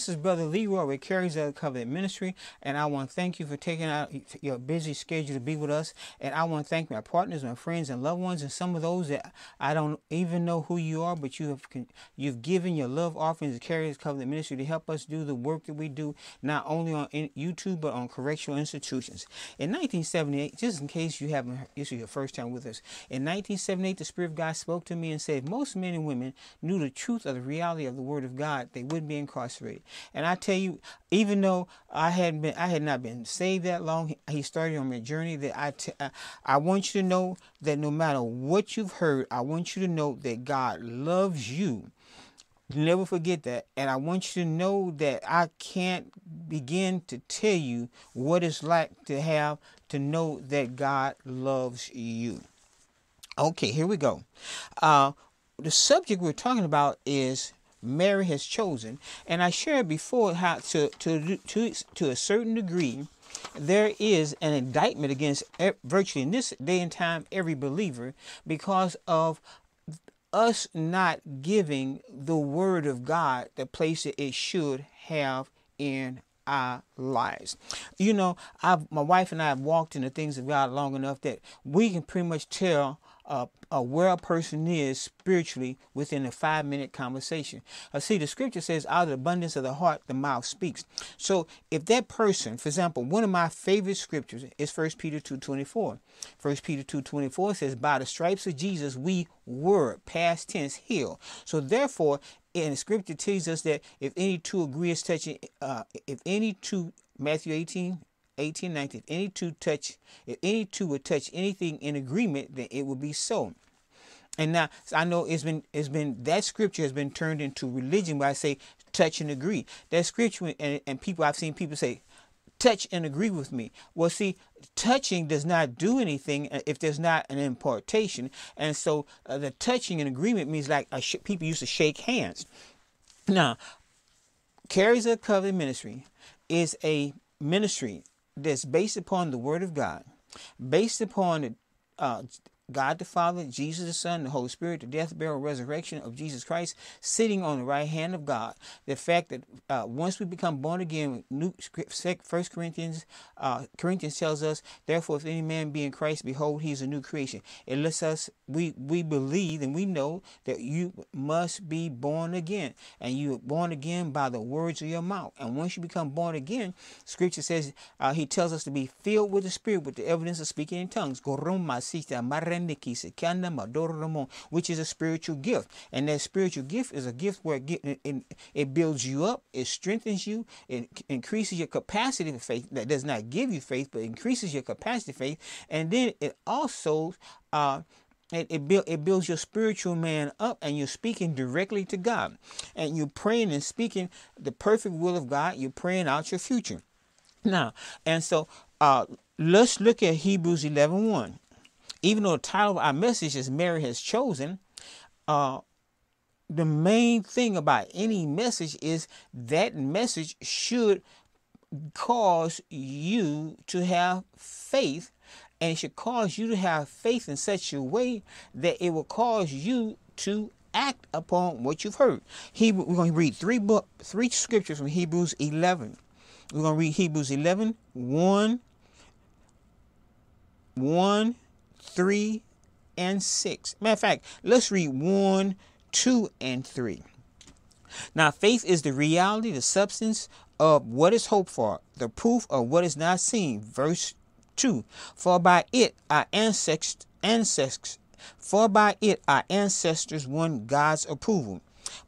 This is Brother Leroy with Carriers of the Covenant Ministry, and I want to thank you for taking out your busy schedule to be with us. And I want to thank my partners, my friends, and loved ones, and some of those that I don't even know who you are, but you've given your love offerings to Carriers of the Covenant Ministry to help us do the work that we do, not only on YouTube, but on correctional institutions. In 1978, just in case you haven't, this is your first time with us, in 1978, the Spirit of God spoke to me and said, if most men and women knew the truth of the reality of the Word of God, they wouldn't be incarcerated. And I tell you, even though I had not been saved that long, he started on my journey. That I want you to know that no matter what you've heard, I want you to know that God loves you. Never forget that. And I want you to know that I can't begin to tell you what it's like to know that God loves you. Okay, here we go. The subject we're talking about is Mary has chosen, and I shared before how to a certain degree there is an indictment against virtually in this day and time every believer because of us not giving the Word of God the place that it should have in our lives. You know, my wife and I have walked in the things of God long enough that we can pretty much tell where a person is spiritually within a 5-minute conversation. See, the scripture says out of the abundance of the heart, the mouth speaks. So if that person, for example, one of my favorite scriptures is 1 Peter 2:24. 1 Peter 2:24 says, by the stripes of Jesus, we were, past tense, healed. So therefore, in the scripture tells us that if any two agree is touching, if any two, Matthew 18:19, if any two would touch anything in agreement, then it would be so. And now I know that scripture has been turned into religion where I say touch and agree. That scripture and people, I've seen people say touch and agree with me. Well, see, touching does not do anything if there's not an impartation. And so the touching and agreement means like people used to shake hands. Now, Carriers of the Covenant Ministry is a ministry that's based upon the Word of God, based upon God the Father, Jesus the Son, the Holy Spirit, the death, burial, resurrection of Jesus Christ, sitting on the right hand of God. The fact that once we become born again, 1 Corinthians tells us, therefore, if any man be in Christ, behold, he is a new creation. It lets us, we believe and we know that you must be born again. And you are born again by the words of your mouth. And once you become born again, scripture says, he tells us to be filled with the Spirit, with the evidence of speaking in tongues. Which is a spiritual gift, and that spiritual gift is a gift where it builds you up, it strengthens you, it increases your capacity for faith. That does not give you faith, but increases your capacity for faith, and then it also it builds your spiritual man up, and you're speaking directly to God, and you're praying and speaking the perfect will of God. You're praying out your future now, and so let's look at Hebrews 11:1. Even though the title of our message is Mary Has Chosen, the main thing about any message is that message should cause you to have faith, and it should cause you to have faith in such a way that it will cause you to act upon what you've heard. We're going to read three scriptures from Hebrews 11. We're going to read Hebrews 11, 1, 3 and 6. Matter of fact, let's read 1, 2, and 3. Now, faith is the reality, the substance of what is hoped for, the proof of what is not seen. Verse 2. For by it our ancestors won God's approval.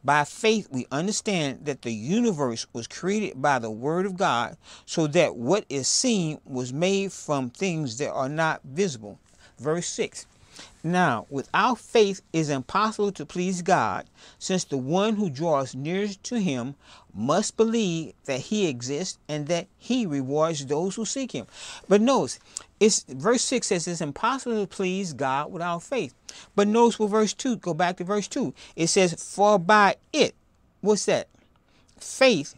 By faith we understand that the universe was created by the Word of God, so that what is seen was made from things that are not visible. Verse 6. Now, without faith it is impossible to please God, since the one who draws nearest to him must believe that he exists and that he rewards those who seek him. But notice, verse 6 says it's impossible to please God without faith. But notice what verse 2, go back to verse 2. It says, for by it, what's that? Faith.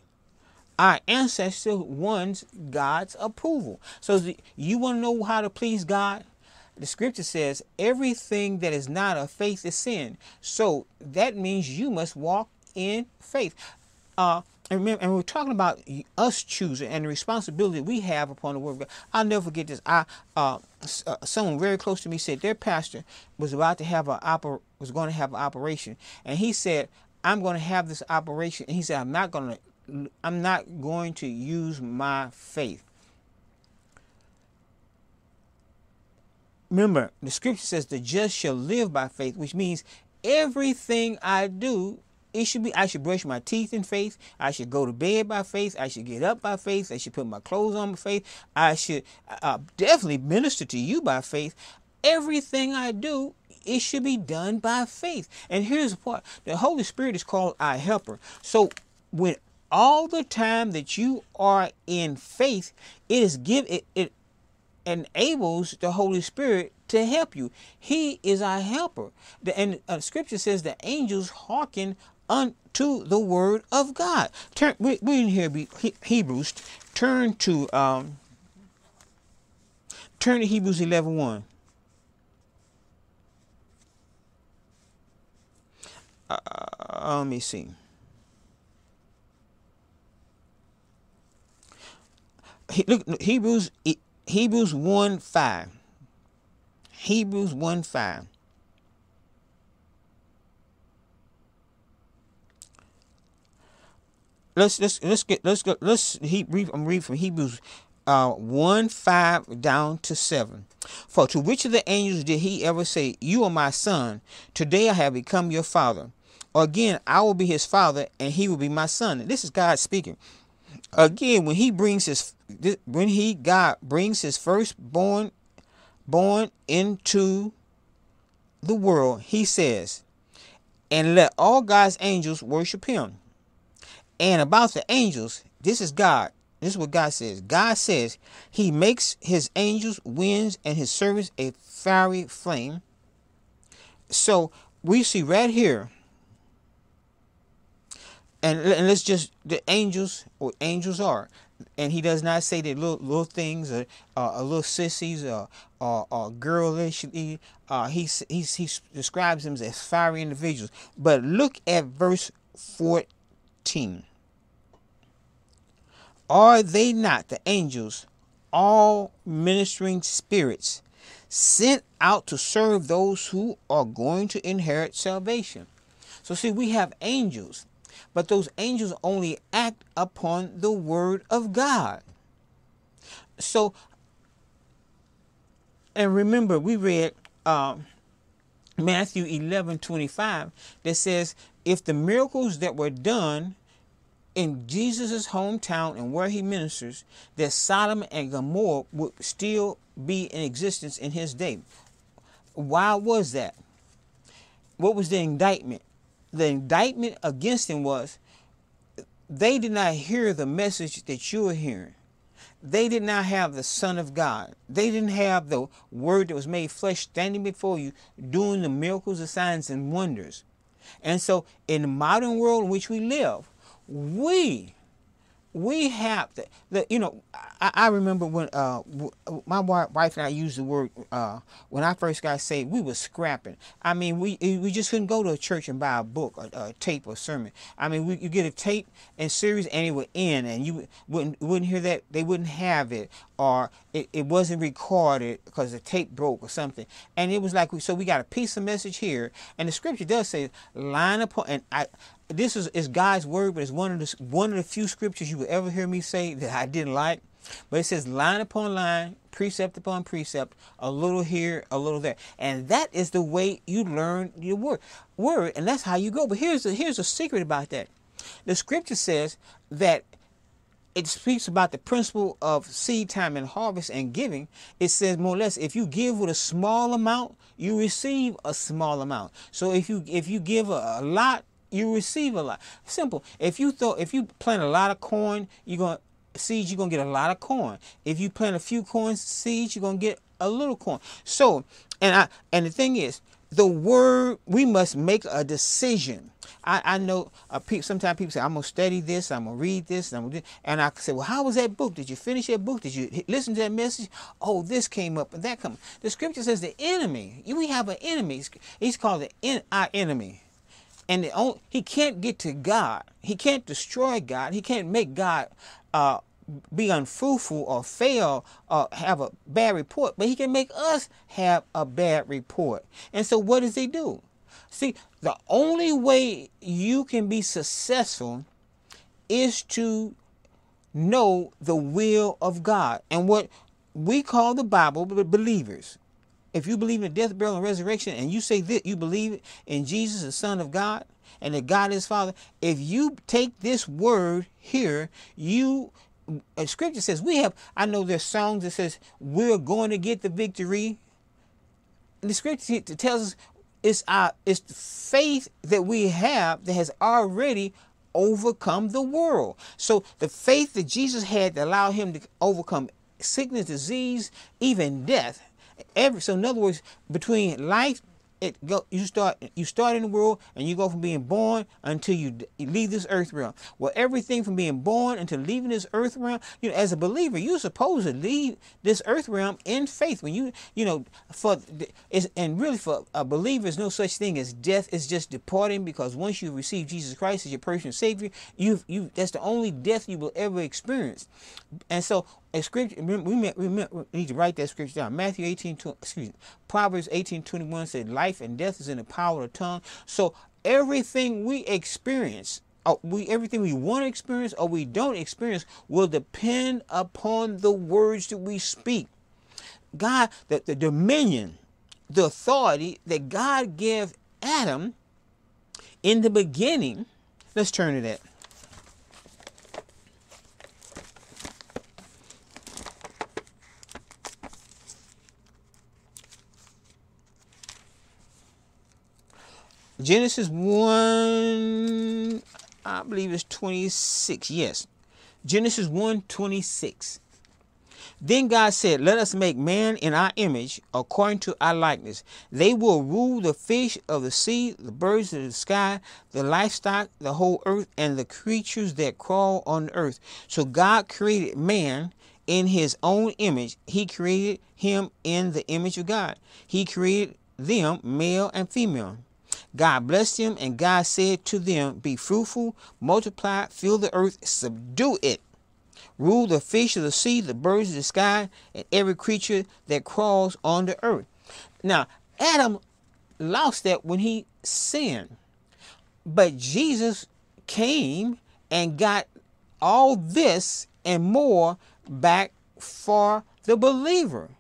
Our ancestors won God's approval. So you want to know how to please God? The scripture says everything that is not of faith is sin. So that means you must walk in faith. And remember, and we're talking about us choosing and the responsibility we have upon the Word of God. I'll never forget this. Someone very close to me said their pastor was about to have an operation, and he said, "I'm going to have this operation," and he said, "I'm not going to use my faith." Remember, the scripture says, "The just shall live by faith," which means everything I do. It should be, I should brush my teeth in faith. I should go to bed by faith. I should get up by faith. I should put my clothes on by faith. I should definitely minister to you by faith. Everything I do, it should be done by faith. And here's the part. The Holy Spirit is called our helper. So when all the time that you are in faith, it enables the Holy Spirit to help you. He is our helper. And scripture says the angels hearken unto the word of God. Turn, we're in here, Hebrews. Turn to Hebrews 11:1. Let me see. Look, Hebrews 1:5. Hebrews 1:5. I'm reading from Hebrews 1:5 down to 7. "For to which of the angels did he ever say, 'You are my son, today I have become your father'? Or again, 'I will be his father, and he will be my son'?" And this is God speaking. Again, when God brings his firstborn into the world, he says, "And let all God's angels worship him." And about the angels, this is God. This is what God says. God says, "He makes his angels winds and his servants a fiery flame." So we see right here, and let's just, the angels, or angels are, and he does not say that little things or little sissies or girlish. He describes them as fiery individuals. But look at verse 14. "Are they not the angels, all ministering spirits, sent out to serve those who are going to inherit salvation?" So see, we have angels. But those angels only act upon the word of God. So, and remember, we read Matthew 11:25 that says, if the miracles that were done in Jesus' hometown and where he ministers, that Sodom and Gomorrah would still be in existence in his day. Why was that? What was the indictment? The indictment against them was they did not hear the message that you are hearing. They did not have the Son of God. They didn't have the Word that was made flesh standing before you, doing the miracles, the signs, and wonders. And so in the modern world in which we live, we have the you know, I remember when my wife and I used the word when I first got saved, we were scrapping. I mean, we just couldn't go to a church and buy a book, a tape, or a sermon. I mean, you get a tape and series, and it would end, and you wouldn't hear that. They wouldn't have it, or it wasn't recorded because the tape broke or something. And it was like so we got a piece of message here, and the scripture does say, "Line upon," and I. This is God's word, but it's one of the few scriptures you will ever hear me say that I didn't like. But it says line upon line, precept upon precept, a little here, a little there. And that is the way you learn your word, and that's how you go. But here's a secret about that. The scripture says that it speaks about the principle of seed time and harvest and giving. It says more or less, if you give with a small amount, you receive a small amount. So if you give a lot, you receive a lot. Simple. If you plant a lot of corn, you're gonna get a lot of corn. If you plant a few corn seeds, you're gonna get a little corn. So, and the thing is, the word, we must make a decision. I know sometimes people say, "I'm gonna study this, I'm gonna read this, and I'm gonna do," and I say, "Well, how was that book? Did you finish that book? Did you listen to that message? Oh, this came up and that come." The scripture says the enemy. We have an enemy. He's called our enemy. And he can't get to God. He can't destroy God. He can't make God be unfruitful or fail or have a bad report. But he can make us have a bad report. And so what does he do? See, the only way you can be successful is to know the will of God. And what we call the Bible, believers. If you believe in death, burial, and resurrection, and you say that you believe in Jesus, the Son of God, and that God is Father, if you take this word here, Scripture says I know there's songs that says, we're going to get the victory. And the Scripture tells us it's the faith that we have that has already overcome the world. So the faith that Jesus had that allowed him to overcome sickness, disease, even death. So in other words, between life, you start in the world and you go from being born until you leave this earth realm. Well, everything from being born until leaving this earth realm, you know, as a believer, you're supposed to leave this earth realm in faith. When really for a believer, there's no such thing as death. It's just departing, because once you receive Jesus Christ as your personal Savior, that's the only death you will ever experience. And so, we need to write that scripture down. Proverbs 18:21 said, "Life and death is in the power of the tongue." So everything we experience, everything we want to experience or we don't experience, will depend upon the words that we speak. God, the dominion, the authority that God gave Adam in the beginning. Let's turn to that. Genesis 1, I believe it's 26. Yes. Genesis 1:26. Then God said, "Let us make man in our image, according to our likeness. They will rule the fish of the sea, the birds of the sky, the livestock, the whole earth, and the creatures that crawl on the earth." So God created man in his own image. He created him in the image of God. He created them male and female. God blessed them, and God said to them, "Be fruitful, multiply, fill the earth, subdue it. Rule the fish of the sea, the birds of the sky, and every creature that crawls on the earth." Now, Adam lost that when he sinned. But Jesus came and got all this and more back for the believer.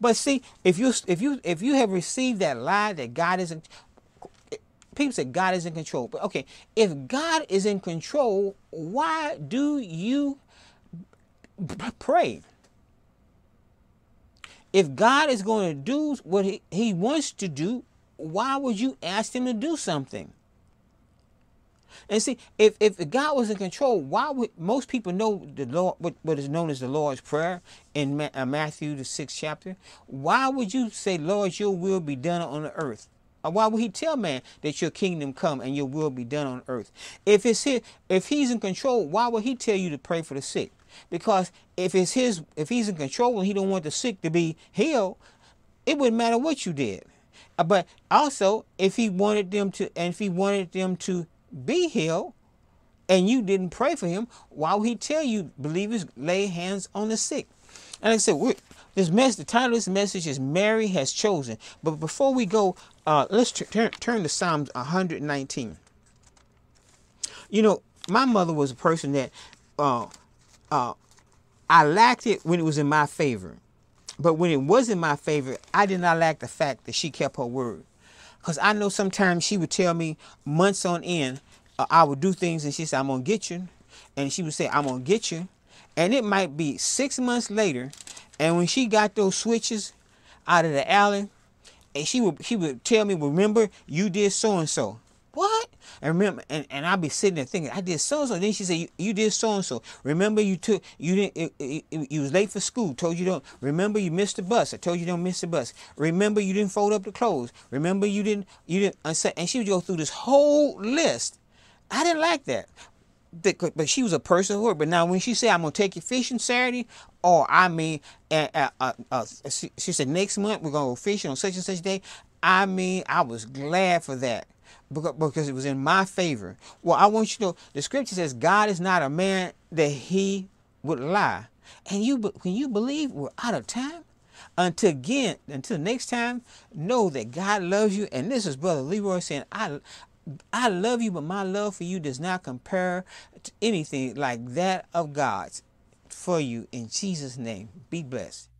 But see, if you have received that lie that God isn't... People say God is in control. But okay, if God is in control, why do you pray? If God is going to do what he wants to do, why would you ask him to do something? And see, if God was in control, why would most people know the Lord, what is known as the Lord's Prayer in Matthew, the 6th chapter? Why would you say, "Lord, your will be done on the earth"? Why would he tell man that your kingdom come and your will be done on earth? If he's in control, why would he tell you to pray for the sick? Because if he's in control and he don't want the sick to be healed, it wouldn't matter what you did. But also, if he wanted them to be healed, and you didn't pray for him, why would he tell you believers lay hands on the sick? And like I said, the title of this message is "Mary Has Chosen." But before we go, let's turn to Psalms 119. You know, my mother was a person that I lacked it when it was in my favor. But when it was in my favor, I did not lack the fact that she kept her word. Because I know sometimes she would tell me months on end, I would do things and she said, "I'm going to get you." And she would say, "I'm going to get you." And it might be 6 months later. And when she got those switches out of the alley, and she would tell me, "Remember, you did so and so." What? And remember, and I'd be sitting there thinking, "I did so and so." Then she said, "You did so and so. Remember, you was late for school. Told you don't. Remember, you missed the bus. I told you don't miss the bus. Remember, you didn't fold up the clothes. Remember, you didn't." And she would go through this whole list. I didn't like that. But she was a person who, but now when she said, "I'm going to take you fishing Saturday," or she said, "Next month we're going to go fishing on such and such day," I was glad for that. because it was in my favor. Well, I want you to know, the scripture says God is not a man that he would lie. And you, when you believe we're out of time, until next time, know that God loves you. And this is Brother Leroy saying, I love you, but my love for you does not compare to anything like that of God's for you. In Jesus' name, be blessed.